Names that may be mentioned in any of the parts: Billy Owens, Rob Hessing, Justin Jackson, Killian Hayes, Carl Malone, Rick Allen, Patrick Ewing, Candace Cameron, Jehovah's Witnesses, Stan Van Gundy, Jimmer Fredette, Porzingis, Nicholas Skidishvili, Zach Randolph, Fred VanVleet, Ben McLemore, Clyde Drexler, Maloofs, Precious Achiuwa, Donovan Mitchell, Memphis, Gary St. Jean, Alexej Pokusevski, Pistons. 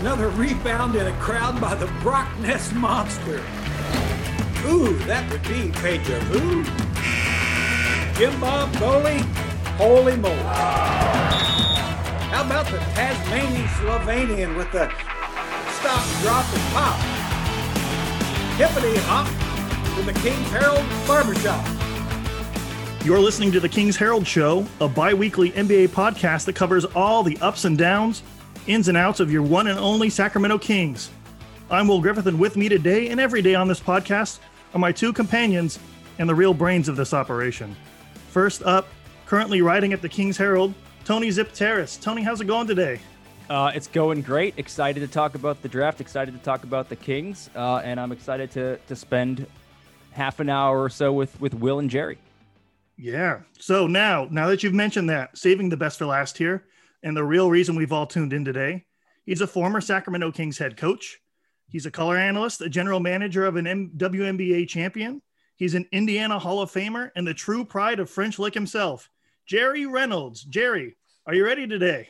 Another rebound in a crowd by the Brock Ness Monster. Ooh, that would be deja vu. Jim Bob Goalie, holy moly. How about the Tasmanian Slovenian with the stop, drop, and pop? Hippity hop with the King's Herald Barbershop. You're listening to the King's Herald Show, a bi-weekly NBA podcast that covers all the ups and downs, ins and outs of your one and only Sacramento Kings. I'm Will Griffith, and with me today and every day on this podcast are my two companions and the real brains of this operation. First up, currently writing at the King's Herald, Tony Xypteras. Tony, how's it going today? It's going great. Excited to talk about the draft, excited to talk about the Kings, and I'm excited to spend half an hour or so with Will and Jerry. Yeah. So now that you've mentioned that, saving the best for last here, and the real reason we've all tuned in today, he's a former Sacramento Kings head coach. He's a color analyst, a general manager of an WNBA champion. He's an Indiana Hall of Famer and the true pride of French Lick himself, Jerry Reynolds. Jerry, are you ready today?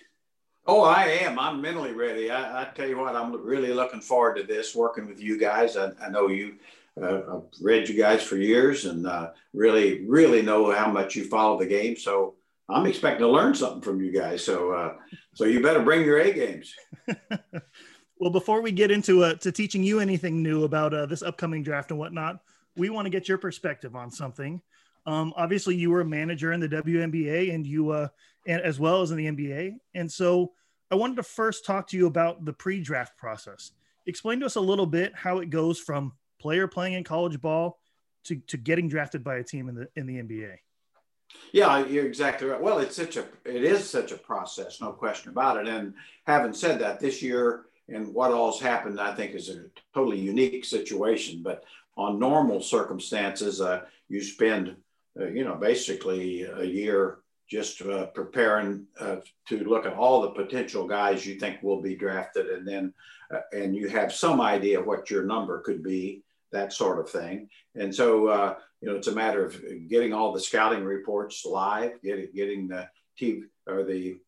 Oh, I am. I'm mentally ready. I tell you what, I'm really looking forward to this, working with you guys. I know you. I've read you guys for years and really, really know how much you follow the game. So I'm expecting to learn something from you guys. So you better bring your A games. Well, before we get into to teaching you anything new about this upcoming draft and whatnot, we want to get your perspective on something. Obviously, you were a manager in the WNBA and you and as well as in the NBA. And so I wanted to first talk to you about the pre-draft process. Explain to us a little bit how it goes from player playing in college ball to getting drafted by a team in the NBA. Yeah, you're exactly right. Well, it is such a process, no question about it. And having said that, this year and what all's happened, I think, is a totally unique situation. But on normal circumstances, you spend, basically a year just preparing to look at all the potential guys you think will be drafted, and then and you have some idea what your number could be, that sort of thing. And so, it's a matter of getting all the scouting reports live, getting the TV or the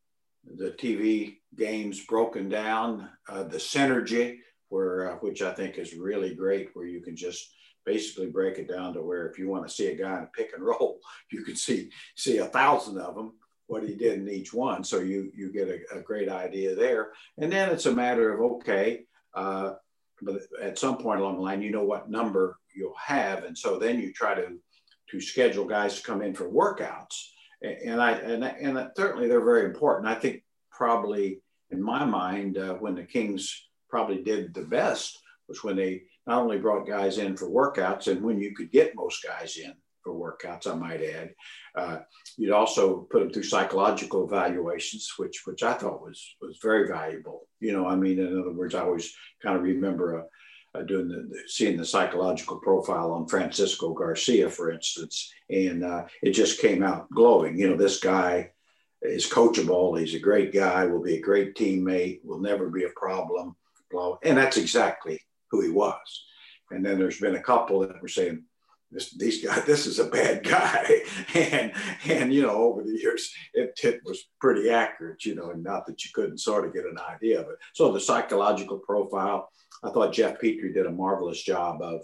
TV games broken down, the synergy, where which I think is really great, where you can just basically break it down to where if you want to see a guy in a pick and roll, you can see 1,000 of them, what he did in each one. So you get a great idea there. And then it's a matter of, but at some point along the line, you know what number you'll have. And so then you try to schedule guys to come in for workouts. And certainly they're very important. I think probably in my mind, when the Kings probably did the best was when they not only brought guys in for workouts and when you could get most guys in for workouts, I might add, you'd also put them through psychological evaluations, which I thought was very valuable. In other words, I always kind of remember seeing the psychological profile on Francisco Garcia, for instance, and it just came out glowing. This guy is coachable. He's a great guy, will be a great teammate, will never be a problem, blah. And that's exactly who he was. And then there's been a couple that were saying, this is a bad guy. And over the years, it was pretty accurate, and not that you couldn't sort of get an idea of it. So the psychological profile, I thought Jeff Petrie did a marvelous job of,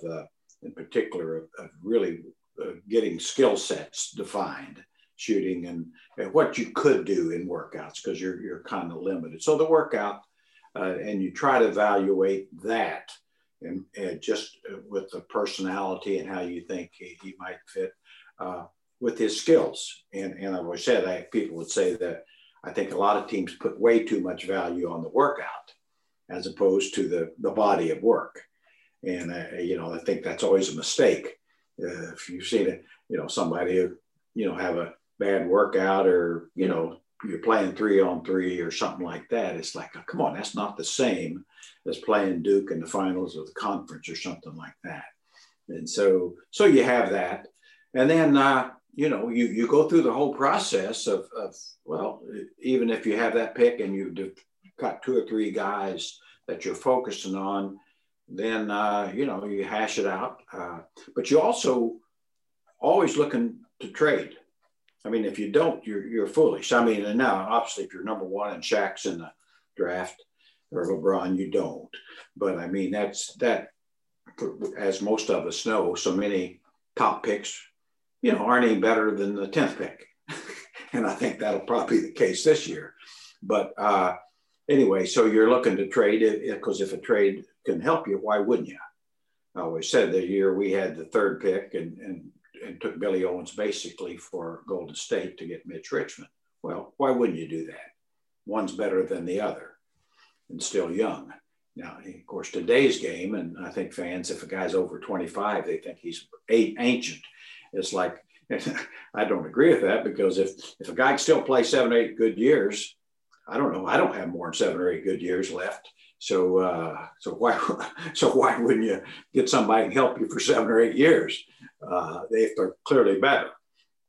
in particular, of really getting skill sets defined, shooting and what you could do in workouts, because you're kind of limited. So the workout, and you try to evaluate that and just with the personality and how you think he might fit with his skills. And I've always said, people would say that I think a lot of teams put way too much value on the workout as opposed to the body of work. And, I think that's always a mistake. If you've seen it, somebody, have a bad workout or, you're playing 3-on-3 or something like that. It's like, come on, that's not the same as playing Duke in the finals of the conference or something like that. And so you have that. And then, you go through the whole process of even if you have that pick and you've got 2 or 3 guys that you're focusing on, then, you hash it out. But you're also always looking to trade. I mean, if you don't, you're foolish. I mean, and now, obviously, if you're number 1 and Shaq's in the draft, or LeBron, you don't. But I mean, that's that, as most of us know, so many top picks, you know, aren't any better than the 10th pick. And I think that'll probably be the case this year. But anyway, so you're looking to trade it, because if a trade can help you, why wouldn't you? I always said that year we had the 3rd pick and took Billy Owens basically for Golden State to get Mitch Richmond. Well, why wouldn't you do that? One's better than the other and still young. Now, of course, today's game, and I think fans, if a guy's over 25, they think he's ancient. It's like, I don't agree with that, because if a guy can still play 7 or 8 good years, I don't know, I don't have more than 7 or 8 good years left. So, so why wouldn't you get somebody to help you for 7 or 8 years? They're clearly better.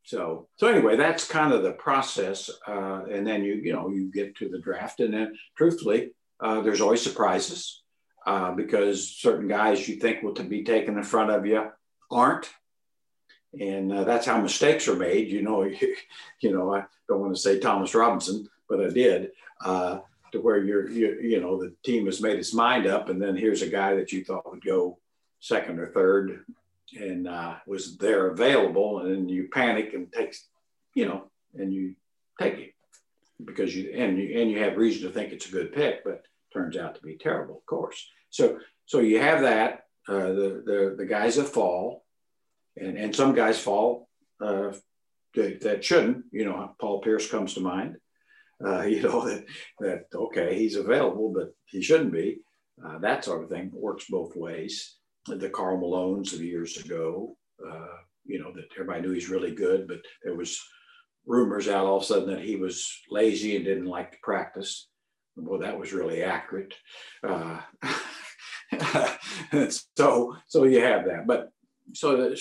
So anyway, that's kind of the process. And then you get to the draft, and then truthfully, there's always surprises because certain guys you think will be taken in front of you aren't. And that's how mistakes are made. I don't want to say Thomas Robinson, but I did, to where the team has made its mind up. And then here's a guy that you thought would go 2nd or 3rd and was there available. And then you panic and take it because you have reason to think it's a good pick, but turns out to be terrible, of course. So you have that, the guys that fall. And some guys fall that shouldn't. Paul Pierce comes to mind. Okay, he's available, but he shouldn't be. That sort of thing works both ways. The Carl Malones of years ago, that everybody knew he's really good, but there was rumors out all of a sudden that he was lazy and didn't like to practice. Well, that was really accurate. So you have that, but. So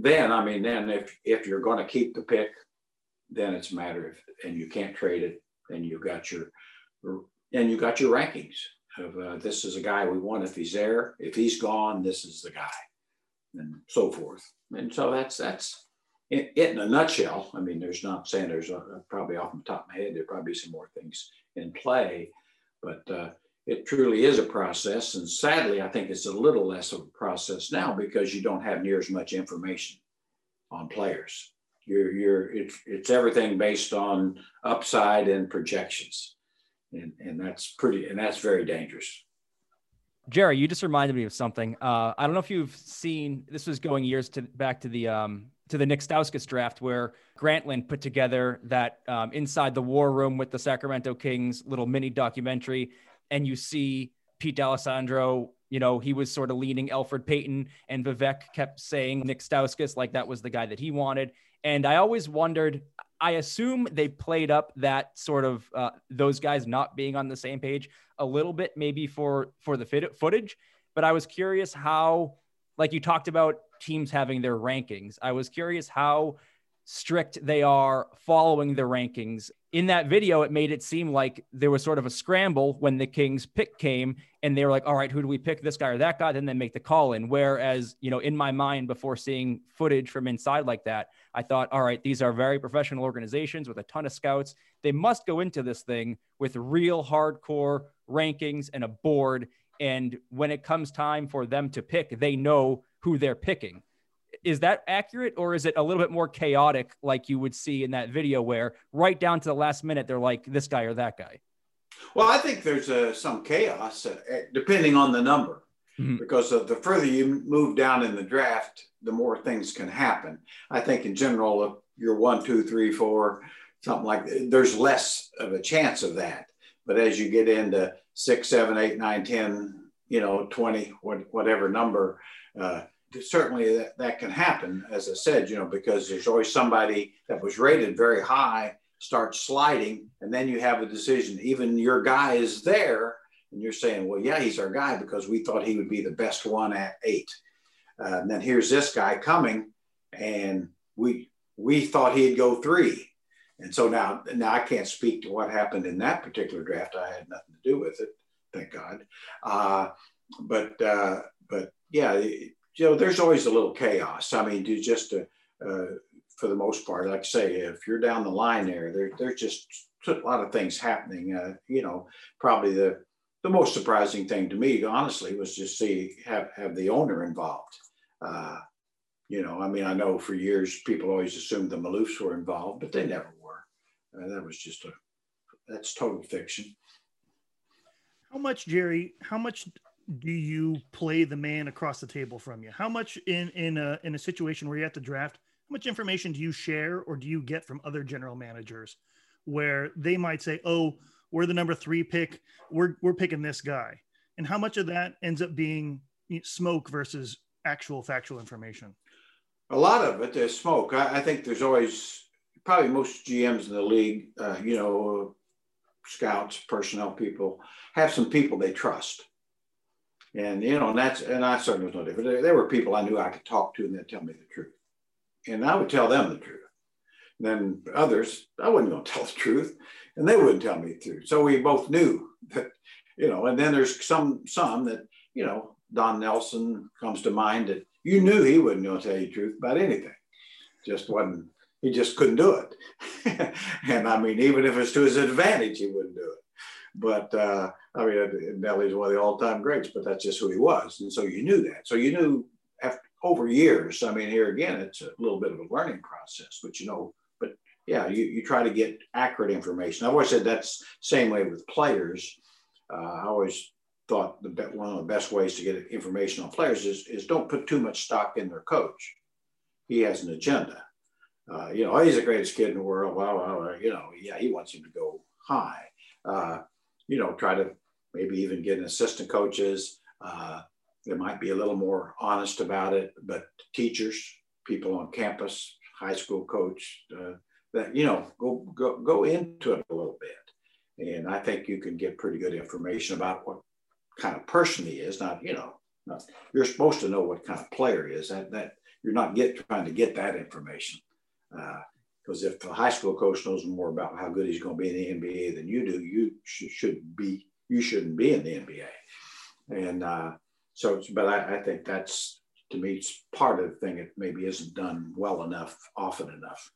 then, I mean, then if you're going to keep the pick, then it's a matter of, and you can't trade it, and you got your rankings of this is a guy we want. If he's there, if he's gone, this is the guy, and so forth. And so that's it in a nutshell. I mean, there's not saying there's probably off the top of my head, there'd probably be some more things in play, but it truly is a process. And sadly, I think it's a little less of a process now because you don't have near as much information on players. It's everything based on upside and projections. And that's very dangerous. Jerry, you just reminded me of something. I don't know if you've seen, this was going years back to the Nick Stauskas draft where Grantland put together that Inside the War Room with the Sacramento Kings little mini documentary. And you see Pete D'Alessandro, he was sort of leaning Elfrid Payton, and Vivek kept saying Nick Stauskas, like that was the guy that he wanted. And I always wondered, I assume they played up that sort of those guys not being on the same page a little bit, maybe for the footage. But I was curious how, like you talked about teams having their rankings. I was curious how strict they are following the rankings. In that video, it made it seem like there was sort of a scramble when the Kings pick came and they were like, all right, who do we pick, this guy or that guy? Then they make the call in. Whereas, in my mind, before seeing footage from inside like that, I thought, all right, these are very professional organizations with a ton of scouts. They must go into this thing with real hardcore rankings and a board. And when it comes time for them to pick, they know who they're picking. Is that accurate, or is it a little bit more chaotic like you would see in that video where right down to the last minute, they're like this guy or that guy? Well, I think there's some chaos depending on the number, because the further you move down in the draft, the more things can happen. I think in general, if you're 1, 2, 3, 4, something like that, there's less of a chance of that. But as you get into 6, 7, 8, 9, 10, 20, whatever number, certainly that can happen, as I said, because there's always somebody that was rated very high starts sliding, and then you have a decision. Even your guy is there, and you're saying, well, yeah, he's our guy because we thought he would be the best one at 8. And then here's this guy coming, and we thought he'd go 3. And so now I can't speak to what happened in that particular draft. I had nothing to do with it, thank God. But yeah. There's always a little chaos. I mean, for the most part, like I say, if you're down the line there's just a lot of things happening. Probably the the most surprising thing to me, honestly, was just see have the owner involved. You know, I mean, I know for years people always assumed the Maloofs were involved, but they never were. That was just that's total fiction. How much, Jerry, how much do you play the man across the table from you? How much in a situation where you have to draft, how much information do you share or do you get from other general managers where they might say, oh, we're the number 3 pick, we're picking this guy? And how much of that ends up being smoke versus actual factual information? A lot of it is smoke. I think there's always, probably most GMs in the league, you know, scouts, personnel people, have some people they trust. And, you know, and I certainly was no different. There were people I knew I could talk to and they'd tell me the truth. And I would tell them the truth. And then others, I wasn't going to tell the truth and they wouldn't tell me the truth. So we both knew that, you know, and then there's some that, you know, Don Nelson comes to mind that you knew he wasn't going to tell you the truth about anything. Just wasn't, he just couldn't do it. And I mean, even if it's to his advantage, he wouldn't do it. But I mean, Nelly's one of the all-time greats, but that's just who he was. And so you knew that. So you knew after, over years, I mean, here again, it's a little bit of a learning process, but you know, but yeah, you try to get accurate information. I've always said that's same way with players. I always thought one of the best ways to get information on players is don't put too much stock in their coach. He has an agenda. You know, he's the greatest kid in the world. Well, you know, yeah, he wants him to go high. You know, try to maybe even get an assistant coaches. They might be a little more honest about it, but teachers, people on campus, high school coach, that, you know, go into it a little bit. And I think you can get pretty good information about what kind of person he is. Not, you know, you're supposed to know what kind of player he is. That you're not trying to get that information. Because if the high school coach knows more about how good he's going to be in the NBA than you do, you shouldn't be in the NBA. And so, but I think that's, to me, it's part of the thing that maybe isn't done well enough, often enough.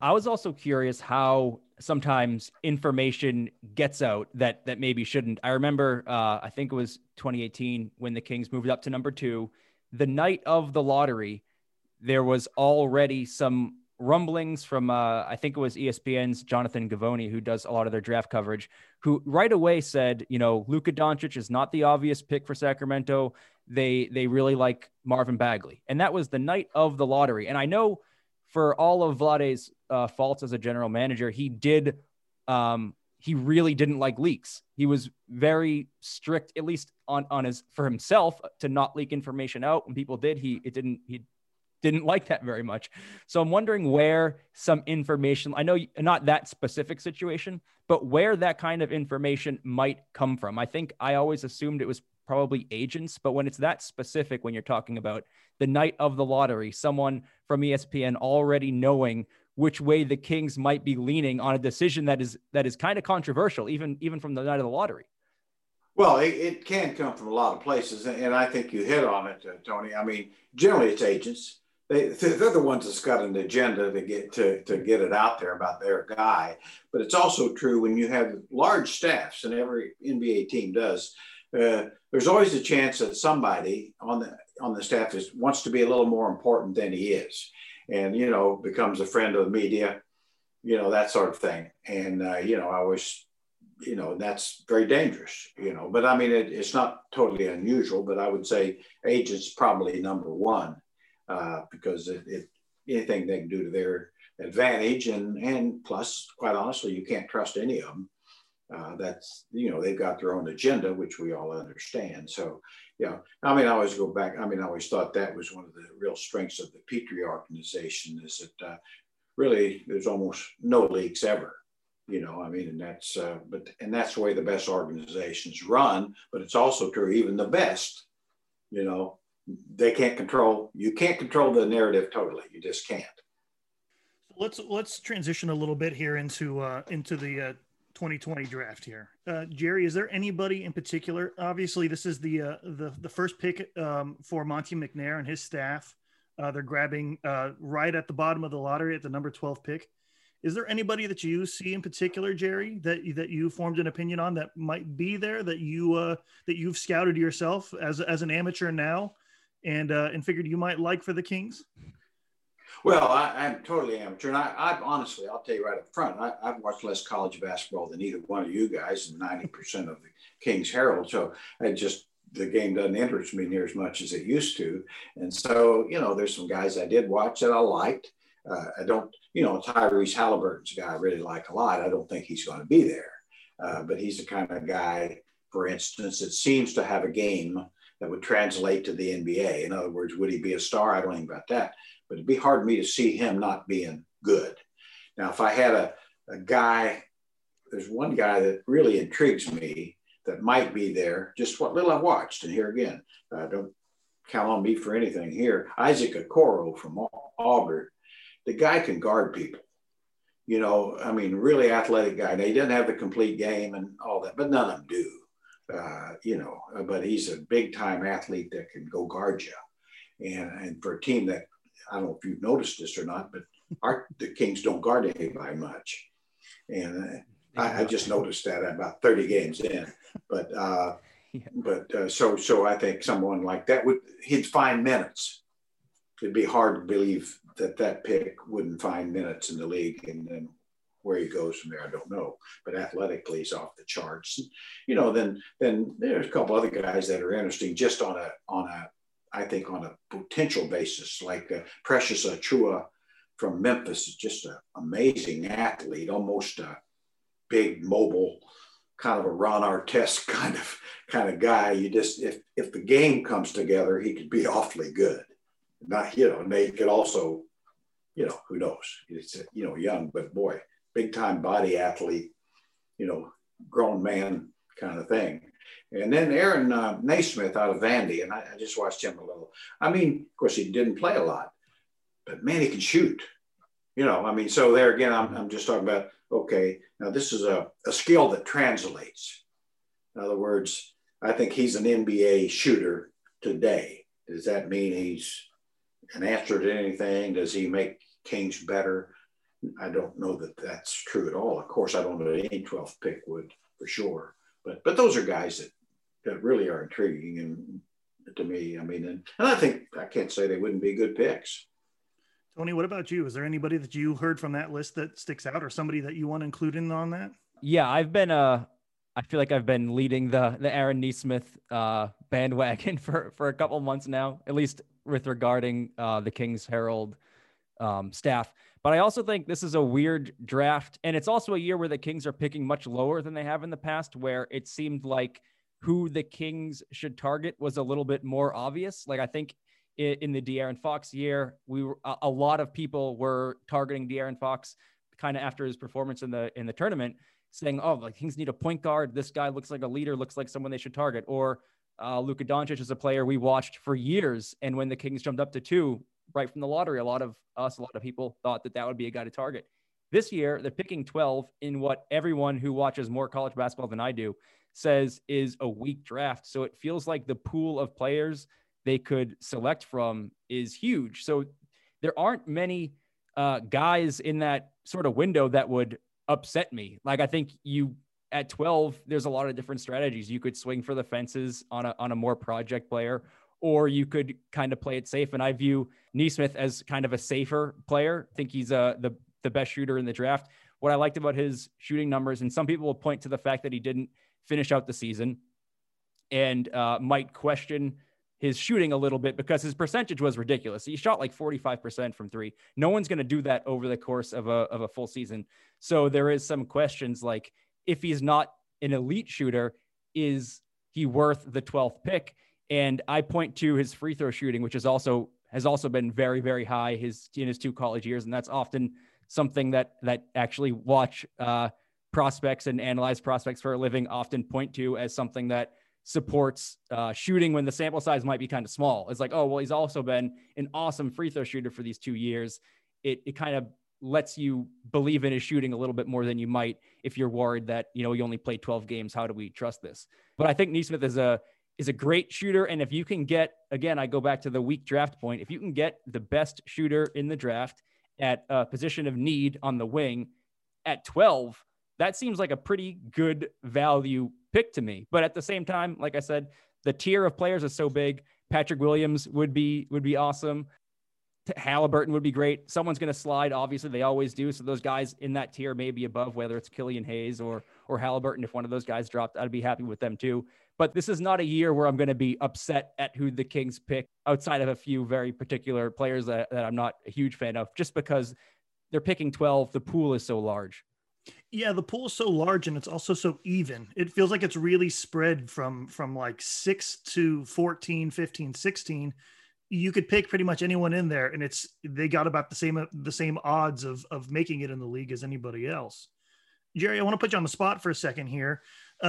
I was also curious how sometimes information gets out that maybe shouldn't. I remember, I think it was 2018 when the Kings moved up to number 2, the night of the lottery, there was already some rumblings from, I think it was ESPN's Jonathan Givony, who does a lot of their draft coverage, who right away said, you know, Luka Doncic is not the obvious pick for Sacramento. They really like Marvin Bagley. And that was the night of the lottery. And I know for all of Vlade's faults as a general manager, he really didn't like leaks. He was very strict, at least for himself, to not leak information out. When people did, he didn't like that very much. So I'm wondering where some information, I know not that specific situation, but where that kind of information might come from. I think I always assumed it was probably agents, but when it's that specific, when you're talking about the night of the lottery, someone from ESPN already knowing which way the Kings might be leaning on a decision that is kind of controversial, even from the night of the lottery. Well, it can come from a lot of places. And I think you hit on it, Tony. I mean, generally it's agents. They're the ones that's got an agenda to get it out there about their guy. But it's also true when you have large staffs, and every NBA team does. There's always a chance that somebody on the staff wants to be a little more important than he is, and you know, becomes a friend of the media, you know, that sort of thing. And you know, I always, you know, that's very dangerous. You know, but I mean, it's not totally unusual. But I would say agents probably number one. Because anything they can do to their advantage, and plus, quite honestly, you can't trust any of them. That's, you know, they've got their own agenda, which we all understand. So, yeah, I mean, I always go back. I mean, I always thought that was one of the real strengths of the Petrie organization is that really there's almost no leaks ever. You know, I mean, and that's the way the best organizations run. But it's also true, even the best, you know. You can't control the narrative totally. You just can't. Let's transition a little bit here into the 2020 draft here. Jerry, is there anybody in particular? Obviously, this is the first pick for Monty McNair and his staff. They're grabbing right at the bottom of the lottery at the number 12 pick. Is there anybody that you see in particular, Jerry, that you formed an opinion on that might be there, that you've scouted yourself as an amateur now and figured you might like for the Kings? Well, I'm totally amateur. And I've honestly, I'll tell you right up front, I've watched less college basketball than either one of you guys and 90% of the Kings Herald. So the game doesn't interest me near as much as it used to. And so, there's some guys I did watch that I liked. Tyrese Halliburton's a guy I really like a lot. I don't think he's going to be there. But he's the kind of guy, for instance, that seems to have a game that would translate to the NBA. In other words, would he be a star? I don't think about that. But it'd be hard for me to see him not being good. Now, if I had a guy, there's one guy that really intrigues me that might be there, just what little I've watched. And here again, don't count on me for anything here. Isaac Okoro from Auburn. The guy can guard people, really athletic guy. Now, he doesn't have the complete game and all that, but none of them do, but he's a big time athlete that can go guard you. And for a team that, I don't know if you've noticed this or not, but the Kings don't guard anybody much. And I just noticed that about 30 games in, so I think someone like that he'd find minutes. It'd be hard to believe that pick wouldn't find minutes in the league, and then where he goes from there, I don't know. But athletically, he's off the charts. Then there's a couple other guys that are interesting, just on a potential basis, like Precious Achiuwa from Memphis is just an amazing athlete, almost a big, mobile, kind of a Ron Artest kind of guy. You just if the game comes together, he could be awfully good. And they could also, who knows? It's young, but boy, big time body athlete, grown man kind of thing. And then Aaron Nesmith out of Vandy, and I just watched him a little. Of course, he didn't play a lot, but man, he can shoot. So there again, I'm just talking about, okay, now this is a skill that translates. In other words, I think he's an NBA shooter today. Does that mean he's an answer to anything? Does he make Kings better? I don't know that that's true at all. Of course, I don't know that any 12th pick would for sure. But those are guys that really are intriguing and to me. And I think I can't say they wouldn't be good picks. Tony, what about you? Is there anybody that you heard from that list that sticks out, or somebody that you want to include in on that? Yeah, I feel like I've been leading the Aaron Nesmith bandwagon for a couple months now, at least with regarding the Kings Herald staff. But I also think this is a weird draft. And it's also a year where the Kings are picking much lower than they have in the past, where it seemed like who the Kings should target was a little bit more obvious. Like I think in the De'Aaron Fox year, a lot of people were targeting De'Aaron Fox kind of after his performance in the tournament, saying, oh, the Kings need a point guard. This guy looks like a leader, looks like someone they should target. Or Luka Doncic is a player we watched for years. And when the Kings jumped up to 2 right from the lottery, a lot of people thought that would be a guy to target. This year, they're picking 12 in what everyone who watches more college basketball than I do says is a weak draft. So it feels like the pool of players they could select from is huge. So there aren't many guys in that sort of window that would upset me. Like I think at 12, there's a lot of different strategies. You could swing for the fences on a more project player, or you could kind of play it safe. And I view Nesmith as kind of a safer player. I think he's the best shooter in the draft. What I liked about his shooting numbers, and some people will point to the fact that he didn't finish out the season and might question his shooting a little bit because his percentage was ridiculous. He shot like 45% from 3. No one's going to do that over the course of a full season. So there is some questions like, if he's not an elite shooter, is he worth the 12th pick? And I point to his free throw shooting, which has also been very, very high in his 2 college years. And that's often something that actually watch prospects and analyze prospects for a living often point to as something that supports shooting when the sample size might be kind of small. It's like, oh, well, he's also been an awesome free throw shooter for these 2 years. It kind of lets you believe in his shooting a little bit more than you might if you're worried that, he only played 12 games. How do we trust this? But I think Nesmith is a great shooter. And if you can get, again, I go back to the weak draft point, if you can get the best shooter in the draft at a position of need on the wing at 12, that seems like a pretty good value pick to me. But at the same time, like I said, the tier of players is so big. Patrick Williams would be awesome. Halliburton would be great. Someone's going to slide. Obviously they always do. So those guys in that tier may be above, whether it's Killian Hayes or Halliburton. If one of those guys dropped, I'd be happy with them too. But this is not a year where I'm going to be upset at who the Kings pick, outside of a few very particular players that I'm not a huge fan of, just because they're picking 12. The pool is so large. Yeah, the pool is so large, and it's also so even. It feels like it's really spread from like 6 to 14, 15, 16. You could pick pretty much anyone in there, and they got about the same odds of making it in the league as anybody else. Jerry, I want to put you on the spot for a second here.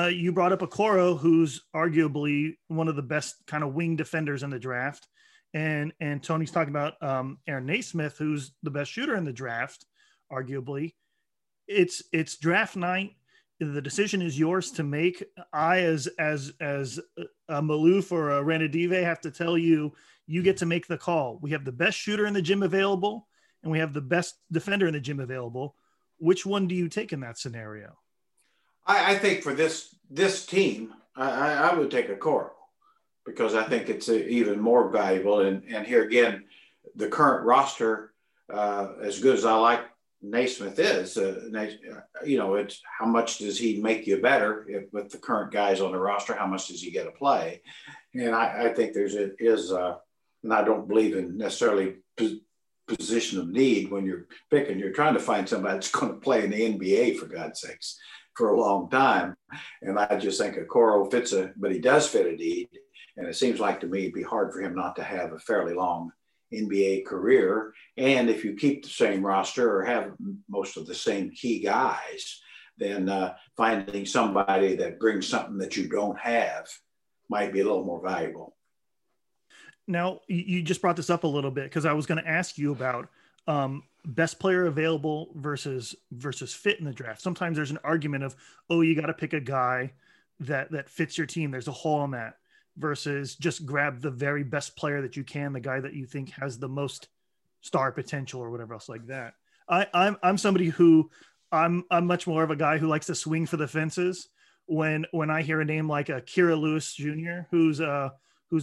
You brought up Okoro, who's arguably one of the best kind of wing defenders in the draft. And Tony's talking about Aaron Nesmith, who's the best shooter in the draft, arguably. It's draft night. The decision is yours to make. I, as a Maloof or a Ranadive, have to tell you, you get to make the call. We have the best shooter in the gym available, and we have the best defender in the gym available. Which one do you take in that scenario? I think for this team, I would take Okoro, because I think it's even more valuable. And here again, the current roster, as good as I like Nesmith is, it's how much does he make you better with the current guys on the roster? How much does he get to play? And I think and I don't believe in necessarily position of need when you're picking. You're trying to find somebody that's going to play in the NBA, for God's sakes, for a long time. And I just think Okoro fits but he does fit a need. And it seems like to me it'd be hard for him not to have a fairly long NBA career. And if you keep the same roster or have most of the same key guys, then finding somebody that brings something that you don't have might be a little more valuable. Now, you just brought this up a little bit, because I was going to ask you about best player available versus fit in the draft. Sometimes there's an argument of, oh, you got to pick a guy that fits your team. There's a hole in that, versus just grab the very best player that you can, the guy that you think has the most star potential or whatever else like that. I'm somebody who I'm much more of a guy who likes to swing for the fences. When I hear a name like a Kira Lewis Jr., who's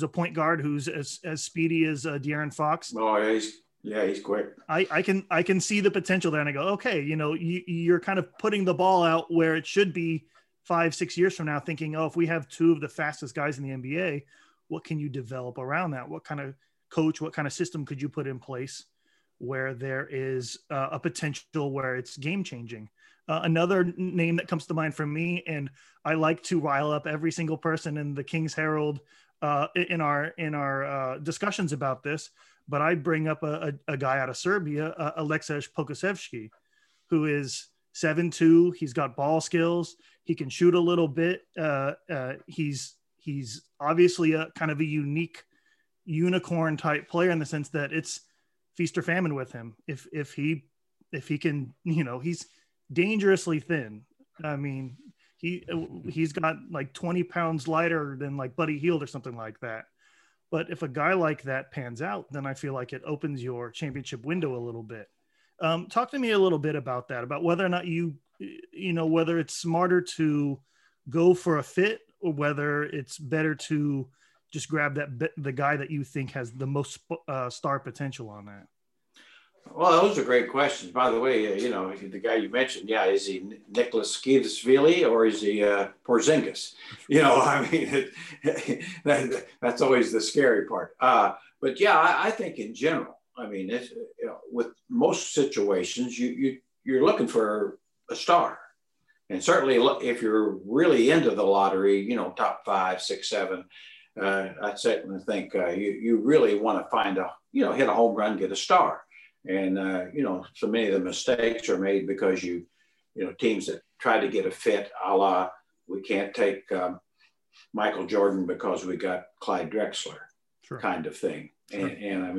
a point guard, who's as speedy as De'Aaron Fox. Oh, he's quick. I can see the potential there, and I go, okay, you're kind of putting the ball out where it should be 5-6 years from now, thinking, oh, if we have two of the fastest guys in the NBA, what can you develop around that? What kind of coach, what kind of system could you put in place where there is a potential where it's game changing? Another name that comes to mind for me, and I like to rile up every single person in the Kings Herald in our discussions about this, but I bring up a guy out of Serbia, Alexej Pokusevski, who is 7'2". He's got ball skills. He can shoot a little bit. He's obviously a kind of a unique unicorn type player, in the sense that it's feast or famine with him. If he can, he's dangerously thin. I mean, he's got like 20 pounds lighter than like Buddy Hield or something like that. But if a guy like that pans out, then I feel like it opens your championship window a little bit. Talk to me a little bit about that, about whether or not whether it's smarter to go for a fit, or whether it's better to just grab the guy that you think has the most star potential on that. Well, those are great questions. By the way, the guy you mentioned, is he Nicholas Skidishvili or is he Porzingis? That's always the scary part. But yeah, I think in general, with most situations, you're looking for a star. And certainly if you're really into the lottery, top 5, 6, 7, I'd certainly think you really want to find hit a home run, get a star. And, so many of the mistakes are made because teams that try to get a fit, a la, we can't take Michael Jordan because we got Clyde Drexler, sure, kind of thing. Sure. And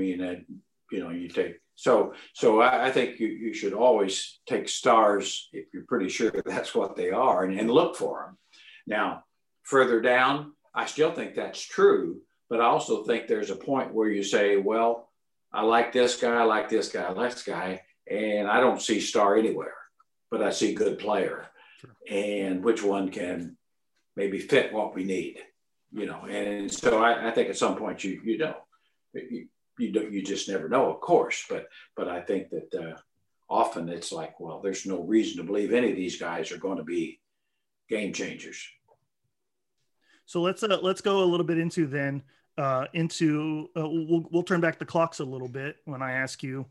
you take, so I think you should always take stars if you're pretty sure that's what they are, and look for them. Now, further down, I still think that's true, but I also think there's a point where you say, well, I like this guy, I like this guy, I like this guy, And I don't see star anywhere, but I see good player. Sure. And which one can maybe fit what we need, you know. And so I think at some point you just never know, of course. But I think that often it's like, well, there's no reason to believe any of these guys are going to be game changers. So let's go a little bit into then we'll turn back the clocks a little bit when I ask you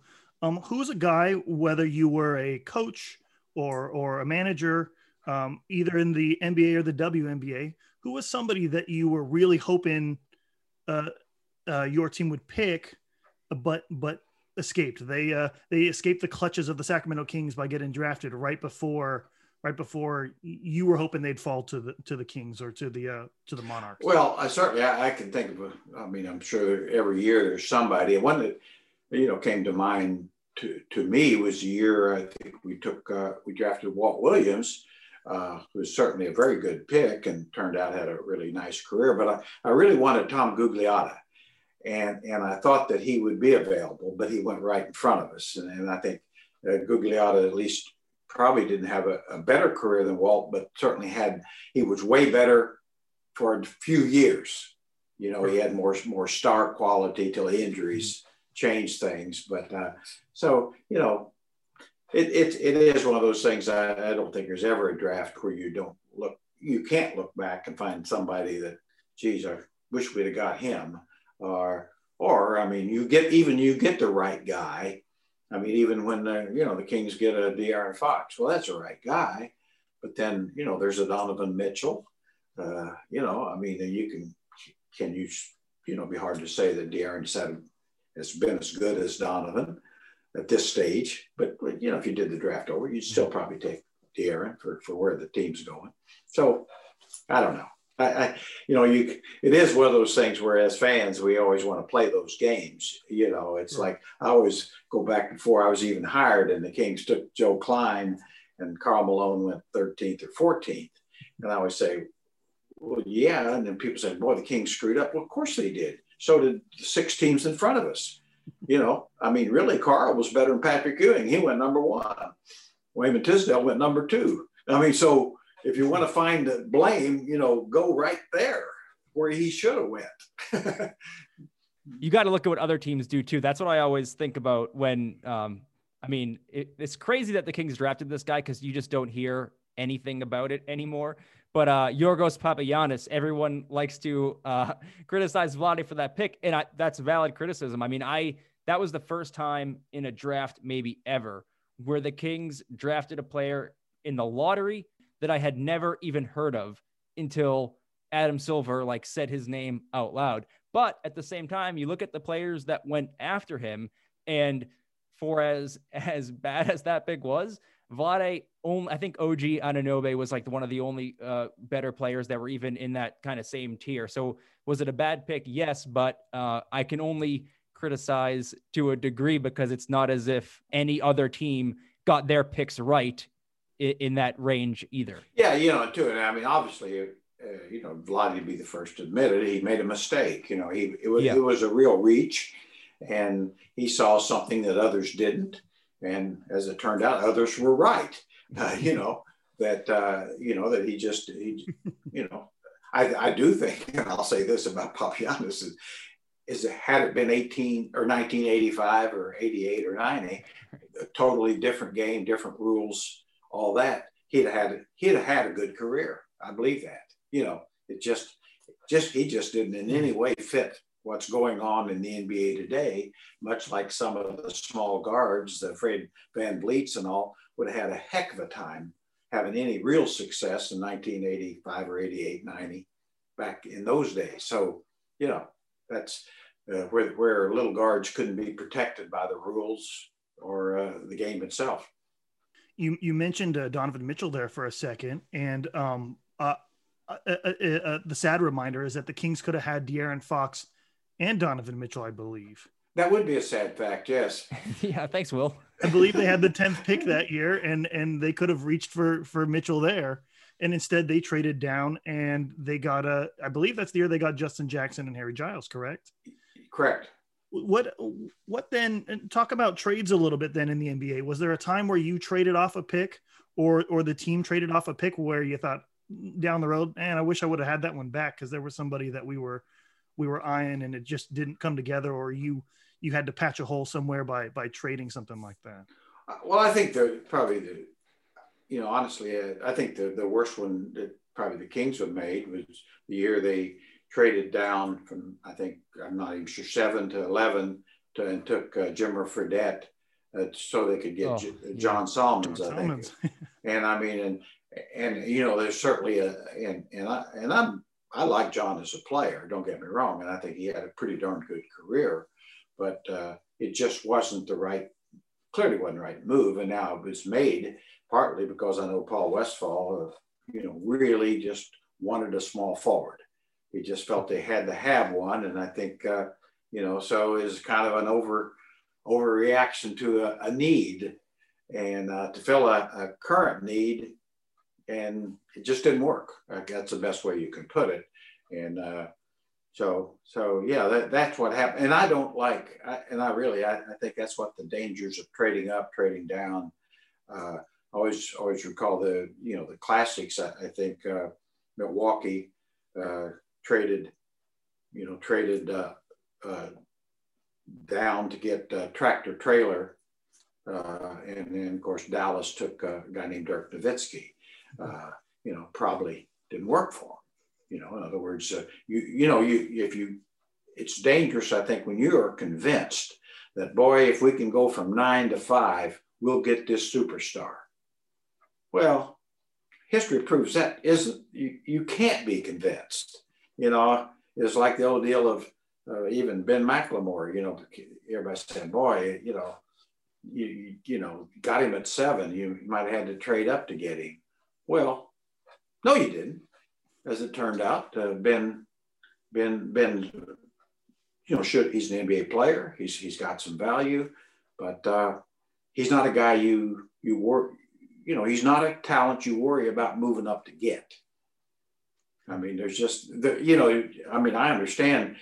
who's a guy, whether you were a coach or a manager, either in the NBA or the WNBA, who was somebody that you were really hoping your team would pick, but escaped. They escaped the clutches of the Sacramento Kings by getting drafted right before you were hoping they'd fall to the Kings or to the Monarchs. Well, I can think of. I'm sure every year there's somebody. One that came to mind to me was the year I think we drafted Walt Williams, who was certainly a very good pick and turned out had a really nice career. But I really wanted Tom Gugliotta, and I thought that he would be available, but he went right in front of us, and I think Gugliotta at least probably didn't have a better career than Walt, but certainly he was way better for a few years. He had more star quality till injuries changed things. But it is one of those things. I don't think there's ever a draft where you can't look back and find somebody that, geez, I wish we'd have got him. Or you get the right guy. Even when, the Kings get a De'Aaron Fox, well, that's the right guy. But then, there's a Donovan Mitchell. Be hard to say that De'Aaron has been as good as Donovan at this stage. But, if you did the draft over, you'd still probably take De'Aaron for where the team's going. So, I don't know. It is one of those things where, as fans, we always want to play those games. It's like I always go back before I was even hired, and the Kings took Joe Klein, and Carl Malone went 13th or 14th. And I always say, well, yeah. And then people say, boy, the Kings screwed up. Well, of course they did. So did the six teams in front of us. Really, Carl was better than Patrick Ewing. He went number 1. Wayman Tisdale went number 2. So. If you want to find the blame, go right there where he should have went. You got to look at what other teams do too. That's what I always think about when, it's crazy that the Kings drafted this guy because you just don't hear anything about it anymore. But Georgios Papagiannis, everyone likes to criticize Vlade for that pick. And that's valid criticism. That was the first time in a draft maybe ever where the Kings drafted a player in the lottery that I had never even heard of until Adam Silver said his name out loud. But at the same time, you look at the players that went after him, and for as bad as that pick was, Vlade, I think OG Anunoby was one of the only better players that were even in that kind of same tier. So was it a bad pick? Yes, but I can only criticize to a degree because it's not as if any other team got their picks right in that range either. Yeah, too. And obviously, Vlade would be the first to admit it. He made a mistake. It was a real reach, and he saw something that others didn't. And as it turned out, others were right. That I do think, and I'll say this about Papagiannis is had it been 18 or 1985 or 88 or 90, a totally different game, different rules, all that, he'd have had a good career. I believe that. He just didn't in any way fit what's going on in the NBA today, much like some of the small guards, the Fred VanVleets and all, would have had a heck of a time having any real success in 1985 or 88, 90 back in those days. So, that's where little guards couldn't be protected by the rules or the game itself. You mentioned Donovan Mitchell there for a second, and the sad reminder is that the Kings could have had De'Aaron Fox and Donovan Mitchell, I believe. That would be a sad fact, yes. Yeah, thanks, Will. I believe they had the 10th pick that year, and they could have reached for Mitchell there, and instead they traded down, and they got I believe that's the year they got Justin Jackson and Harry Giles, correct? Correct. What then, talk about trades a little bit then in the NBA. Was there a time where you traded off a pick or the team traded off a pick where you thought down the road, man, I wish I would have had that one back because there was somebody that we were eyeing and it just didn't come together, or you had to patch a hole somewhere by trading something like that? Well, I think the worst one that probably the Kings have made was the year they traded down from, I think, I'm not even sure, 7 to 11 and took Jimmer Fredette so they could get John Salmons, I think. And I mean, and you know, there's certainly I like John as a player, don't get me wrong. And I think he had a pretty darn good career, but it just wasn't the right move. And now it was made partly because I know Paul Westfall, really just wanted a small forward. He just felt they had to have one. And I think, so it was kind of an overreaction to a need and to fill a current need. And it just didn't work. That's the best way you can put it. And that's what happened. And I don't like, I think that's what the dangers of trading up, trading down. Always recall the classics. I think Milwaukee traded down to get Tractor Trailer. And then, of course, Dallas took a guy named Dirk Nowitzki. Probably didn't work for him. In other words, it's dangerous, I think, when you are convinced that, boy, if we can go from 9 to 5, we'll get this superstar. Well, history proves that isn't, you can't be convinced. It's like the old deal of even Ben McLemore, everybody saying, boy, you got him at 7, you might have had to trade up to get him. Well, no, you didn't. As it turned out, Ben, he's an NBA player. He's got some value, but he's not a guy you worry. He's not a talent you worry about moving up to get. I mean, there's just I understand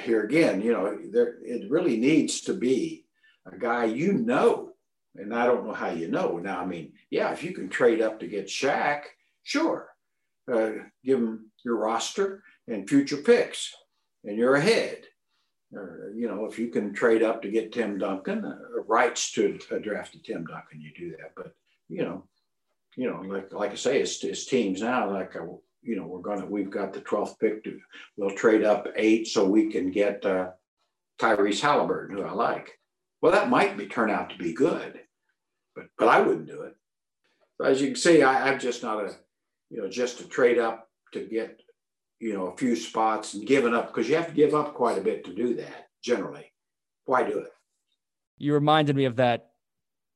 here again. It really needs to be a guy and I don't know how now. I mean, yeah, if you can trade up to get Shaq, sure. Give them your roster and future picks, and you're ahead. Or, if you can trade up to get Tim Duncan, rights to a draft of Tim Duncan, you do that. But, like I say, it's teams now, we've got the 12th pick. We'll trade up 8 so we can get Tyrese Halliburton, who I like. Well, that might turn out to be good, but I wouldn't do it. So as you can see, I'm just not just to trade up to get, a few spots and giving up, because you have to give up quite a bit to do that generally. Why do it? You reminded me of that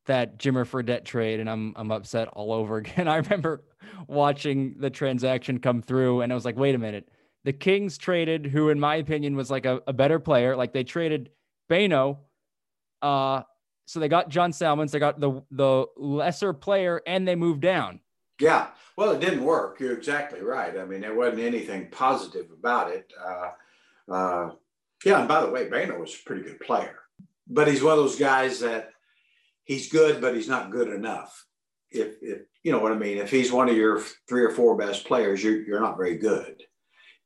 Jimmer Fredette trade, and I'm upset all over again. I remember watching the transaction come through and I was like, wait a minute, the Kings traded who in my opinion was like a better player. Like they traded Beno, so they got John Salmons, they got the lesser player, and they moved down. Yeah, well, it didn't work. You're exactly right. I mean, there wasn't anything positive about it. And by the way, Beno was a pretty good player, but he's one of those guys that he's good, but he's not good enough. If you know what I mean, if he's one of your 3 or 4 best players, you're not very good.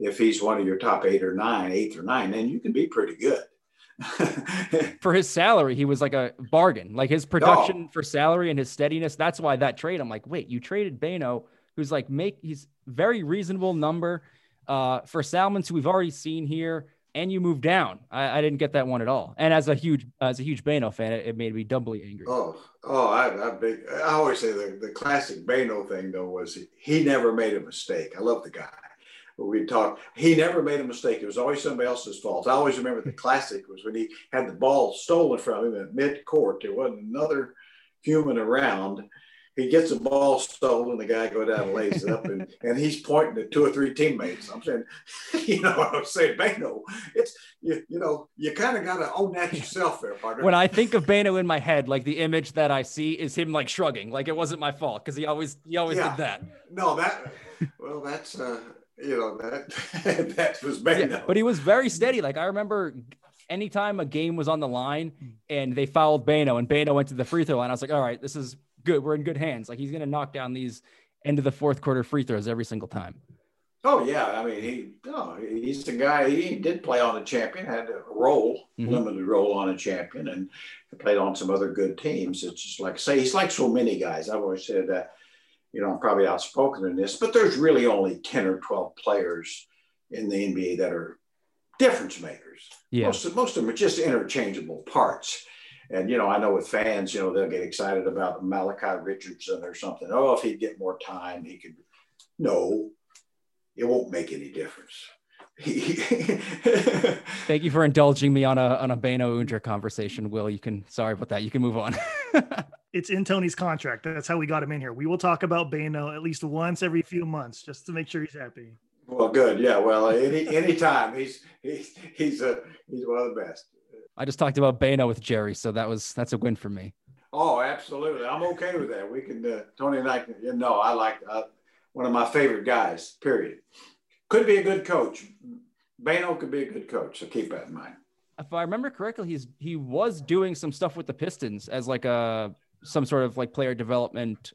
If he's one of your top 8 or 9, then you can be pretty good. For his salary, he was like a bargain. Like his production for salary and his steadiness. That's why that trade. I'm like, wait, you traded Beno, who's like he's very reasonable number for Salmons, who we've already seen here, and you move down. I didn't get that one at all. And as a huge Beno fan, it made me doubly angry. I always say the classic Beno thing though was he never made a mistake. I love the guy. We talked, he never made a mistake. It was always somebody else's fault. I always remember the classic was when he had the ball stolen from him at mid-court. There wasn't another human around. He gets the ball stolen, the guy goes down and lays it up, and he's pointing at 2 or 3 teammates. I'm saying, Beno, it's, you kind of got to own that yourself there, partner. When I think of Beno in my head, like the image that I see is him like shrugging, like it wasn't my fault, because he always did that. No, that's that was Beno. Yeah, but he was very steady. Like I remember anytime a game was on the line and they fouled Beno and Beno went to the free throw line, I was like, all right, this is good. We're in good hands. Like, he's going to knock down these end of the fourth quarter free throws every single time. Oh, yeah. I mean, he's the guy. He did play on a champion, had a role, limited role on a champion, and played on some other good teams. It's just like, say, he's like so many guys. I've always said that, you know, I'm probably outspoken in this, but there's really only 10 or 12 players in the NBA that are difference makers. Yeah. Most of them are just interchangeable parts. And, you know, I know with fans, you know, they'll get excited about Malachi Richardson or something. Oh, if he'd get more time, he could. No, it won't make any difference. Thank you for indulging me on a Beno Udrih conversation, Will. Sorry about that. You can move on. It's in Tony's contract. That's how we got him in here. We will talk about Beno at least once every few months just to make sure he's happy. Well, good. Yeah. Well, anytime he's one of the best. I just talked about Beno with Jerry, so that's a win for me. Oh, absolutely. I'm okay with that. We can Tony and I can. You know, I like one of my favorite guys. Period. Could be a good coach. Beno could be a good coach. So keep that in mind. If I remember correctly, he was doing some stuff with the Pistons as like some sort of like player development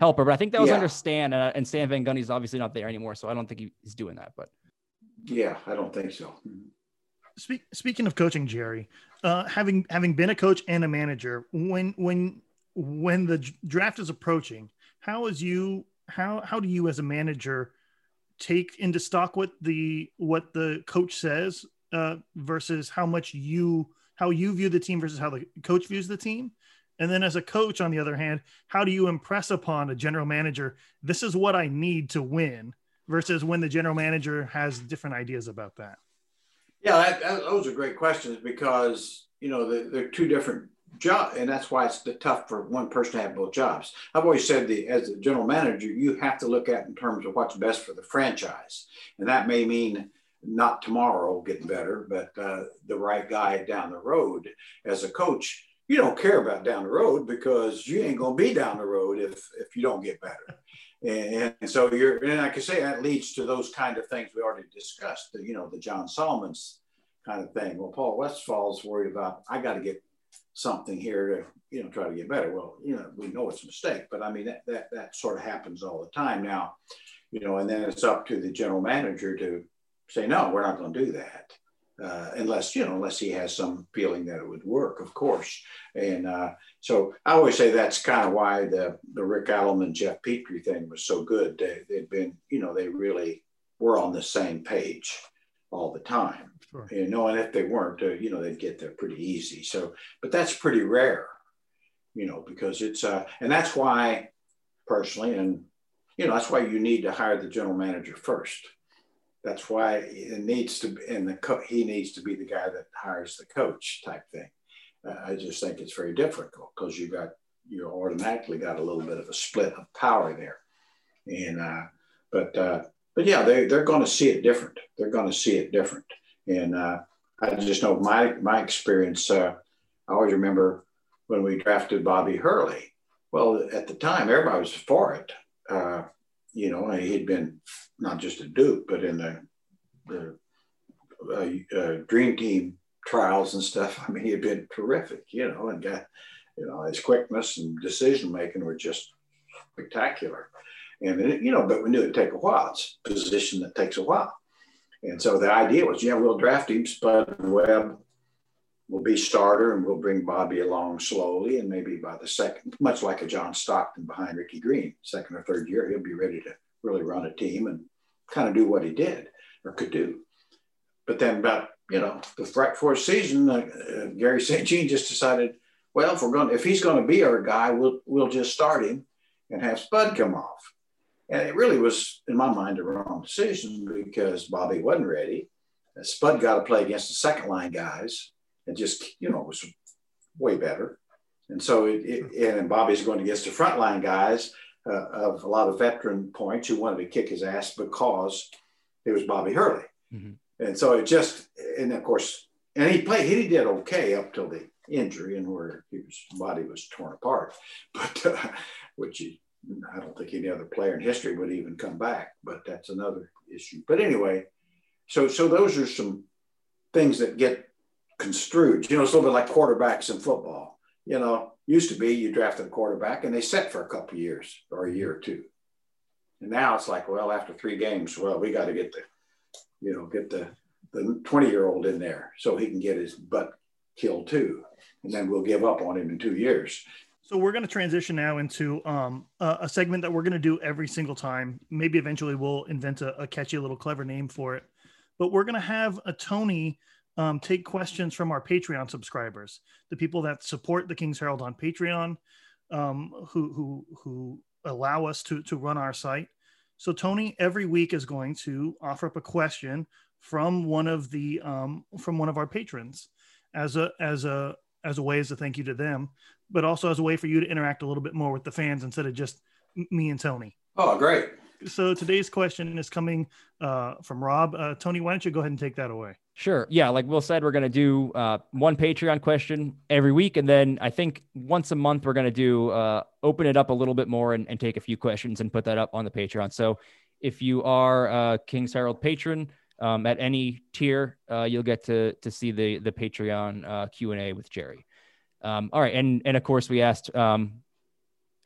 helper, but I think that was under Stan, and Stan Van Gundy's obviously not there anymore, so I don't think he's doing that. But yeah, I don't think so. Speaking of coaching, Jerry, having been a coach and a manager, when the draft is approaching, how do you as a manager take into stock what the coach says versus how you view the team versus how the coach views the team? And then as a coach, on the other hand, how do you impress upon a general manager, this is what I need to win, versus when the general manager has different ideas about that? Yeah, those are great questions, because, you know, they're two different jobs, and that's why it's tough for one person to have both jobs. I've always said as a general manager, you have to look at in terms of what's best for the franchise, and that may mean not tomorrow getting better, but the right guy down the road. As a coach, you don't care about down the road, because you ain't going to be down the road if you don't get better. And so and I can say that leads to those kind of things we already discussed, the John Salmons kind of thing. Well, Paul Westfall's worried about, I got to get something here to, try to get better. Well, we know it's a mistake, but I mean, that sort of happens all the time now, and then it's up to the general manager to say, no, we're not going to do that. Unless he has some feeling that it would work, of course. And so I always say that's kind of why the Rick Allen and Jeff Petrie thing was so good. They'd been, they really were on the same page all the time. Sure. And if they weren't, they'd get there pretty easy. So, but that's pretty rare, because it's, and that's why personally, and, that's why you need to hire the general manager first. That's why it needs to be, he needs to be the guy that hires the coach type thing. I just think it's very difficult, because you automatically got a little bit of a split of power there. And but yeah, they're going to see it different. They're going to see it different. And I just know my experience. I always remember when we drafted Bobby Hurley. Well, at the time, everybody was for it. He'd been not just a Duke, but in the Dream Team trials and stuff. I mean, he had been terrific, and got, his quickness and decision-making were just spectacular. And, but we knew it'd take a while. It's a position that takes a while. And so the idea was, we'll draft him, Spud Webb will be starter, and we'll bring Bobby along slowly, and maybe by the second, much like a John Stockton behind Ricky Green, second or third year, he'll be ready to really run a team and kind of do what he did or could do. But then about, the right fourth season, Gary St. Jean just decided, well, if he's going to be our guy, we'll just start him and have Spud come off. And it really was, in my mind, a wrong decision, because Bobby wasn't ready. Spud got to play against the second line guys. And just, it was way better. And so and Bobby's going against the frontline guys of a lot of veteran points who wanted to kick his ass because it was Bobby Hurley. Mm-hmm. And so and he played, he did okay up till the injury, and where his body was torn apart, but I don't think any other player in history would even come back, but that's another issue. But anyway, so those are some things that get construed. You know, it's a little bit like quarterbacks in football. You know, used to be you drafted a quarterback and they sat for a couple of years or a year or two. And now it's like, well, after three games, well, we got to get the, you know, get the 20-year-old in there so he can get his butt killed too. And then we'll give up on him in 2 years. So we're going to transition now into a segment that we're going to do every single time. Maybe eventually we'll invent a catchy little clever name for it. But we're going to have a Tony take questions from our Patreon subscribers, the people that support the Kings Herald on Patreon, who allow us to run our site. So Tony every week is going to offer up a question from one of the from one of our patrons as a way as a thank you to them, but also as a way for you to interact a little bit more with the fans instead of just me and Tony. Oh, great. So today's question is coming from Rob. Tony, why don't you go ahead and take that away? Sure. Yeah. Like Will said, we're going to do one Patreon question every week. And then I think once a month, we're going to do open it up a little bit more and take a few questions and put that up on the Patreon. So if you are a Kings Herald patron at any tier, you'll get to see the Patreon Q&A with Jerry. All right. And of course, we asked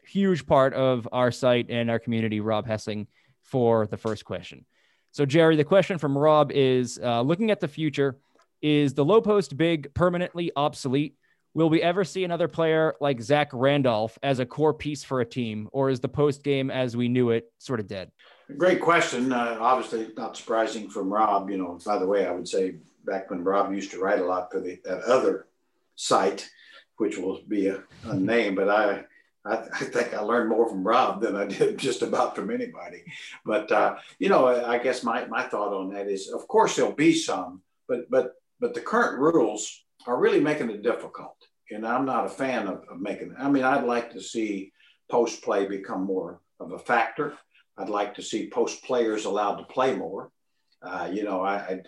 huge part of our site and our community, Rob Hessing, for the first question. So, Jerry, the question from Rob is, looking at the future, is the low post big permanently obsolete? Will we ever see another player like Zach Randolph as a core piece for a team, or is the post game as we knew it sort of dead? Great question. Obviously, not surprising from Rob. You know, by the way, I would say back when Rob used to write a lot for that other site, which will be unnamed, but I think I learned more from Rob than I did just about from anybody. But, you know, I guess my thought on that is, of course, there'll be some, but the current rules are really making it difficult. And I'm not a fan of making it. I mean, I'd like to see post play become more of a factor. I'd like to see post players allowed to play more. You know, I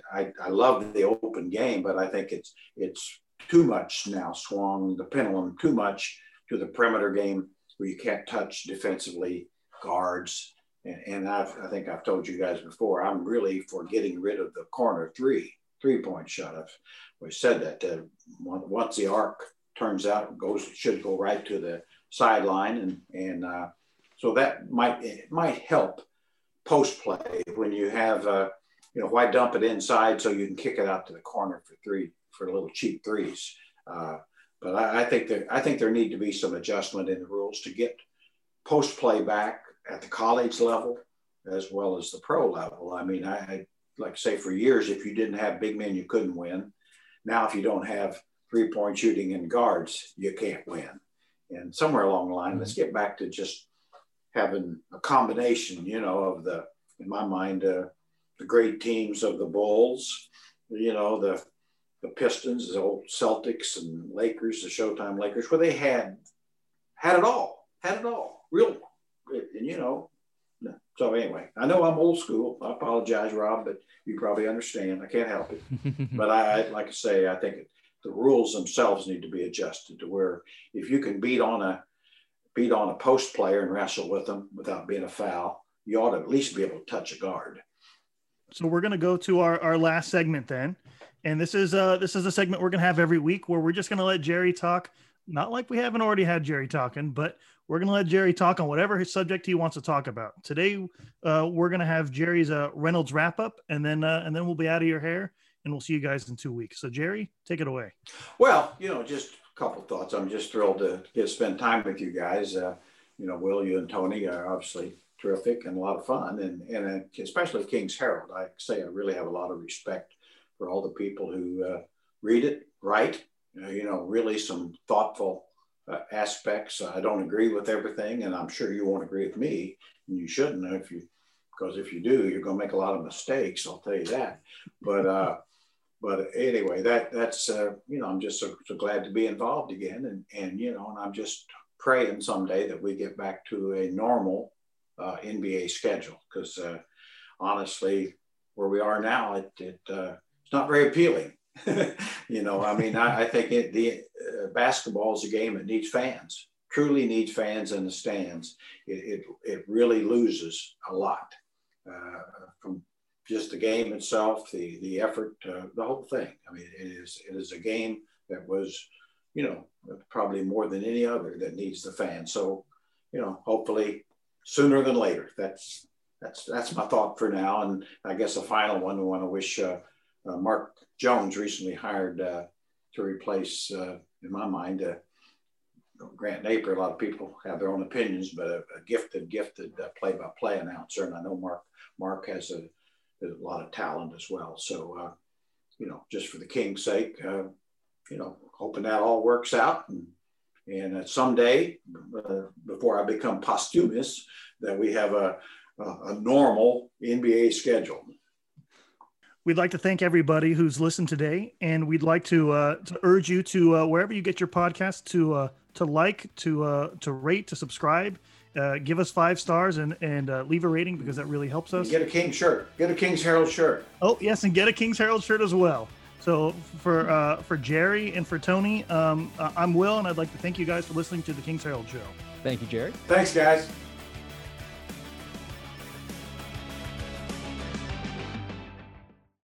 love the open game, but I think it's too much now swung the pendulum too much to the perimeter game where you can't touch defensively guards. And I think I've told you guys before, I'm really for getting rid of the corner three-point shot. I've said that once the arc turns out, should go right to the sideline. And so that might help post play when you have, you know, why dump it inside so you can kick it out to the corner for three, for little cheap threes. But I think there need to be some adjustment in the rules to get post play back at the college level as well as the pro level. I mean, I like to say for years, if you didn't have big men, you couldn't win. Now, if you don't have 3-point shooting and guards, you can't win. And somewhere along the line, let's get back to just having a combination, you know, of the, in my mind, the great teams of the Bulls, you know, the Pistons, the old Celtics and Lakers, the Showtime Lakers, where they had it all, real, and you know. No. So anyway, I know I'm old school. I apologize, Rob, but you probably understand. I can't help it. But I like to say, I think the rules themselves need to be adjusted to where if you can beat on a post player and wrestle with them without being a foul, you ought to at least be able to touch a guard. So we're going to go to our last segment then. And this is a segment we're going to have every week where we're just going to let Jerry talk, not like we haven't already had Jerry talking, but we're going to let Jerry talk on whatever his subject he wants to talk about. Today, we're going to have Jerry's Reynolds wrap-up, and then we'll be out of your hair, and we'll see you guys in 2 weeks. So, Jerry, take it away. Well, you know, just a couple of thoughts. I'm just thrilled to get to spend time with you guys. You know, Will, you and Tony are obviously terrific and a lot of fun, and especially King's Herald. I say I really have a lot of respect for all the people who read it, write, you know, really some thoughtful aspects. I don't agree with everything, and I'm sure you won't agree with me, and you shouldn't because if you do, you're going to make a lot of mistakes, I'll tell you that. But anyway, that's, you know, I'm just so glad to be involved again, and you know, and I'm just praying someday that we get back to a normal NBA schedule because honestly, where we are now, it's not very appealing. You know, I mean, I think basketball is a game that needs fans, truly needs fans in the stands. It really loses a lot from just the game itself, the effort, the whole thing. I mean, it is a game that was, you know, probably more than any other that needs the fans. So, you know, hopefully sooner than later. That's my thought for now. And I guess the final one, I want to wish Mark Jones, recently hired to replace, in my mind, Grant Napier. A lot of people have their own opinions, but a gifted play-by-play announcer. And I know Mark has a lot of talent as well. So, you know, just for the Kings' sake, you know, hoping that all works out. And someday, before I become posthumous, that we have a normal NBA schedule. We'd like to thank everybody who's listened today, and we'd like to urge you to wherever you get your podcast to like, to rate, to subscribe, give us 5 stars and leave a rating, because that really helps us. And get a Kings shirt. Get a Kings Herald shirt. Oh yes, and get a Kings Herald shirt as well. So for Jerry and for Tony, I'm Will, and I'd like to thank you guys for listening to the Kings Herald Show. Thank you, Jerry. Thanks, guys.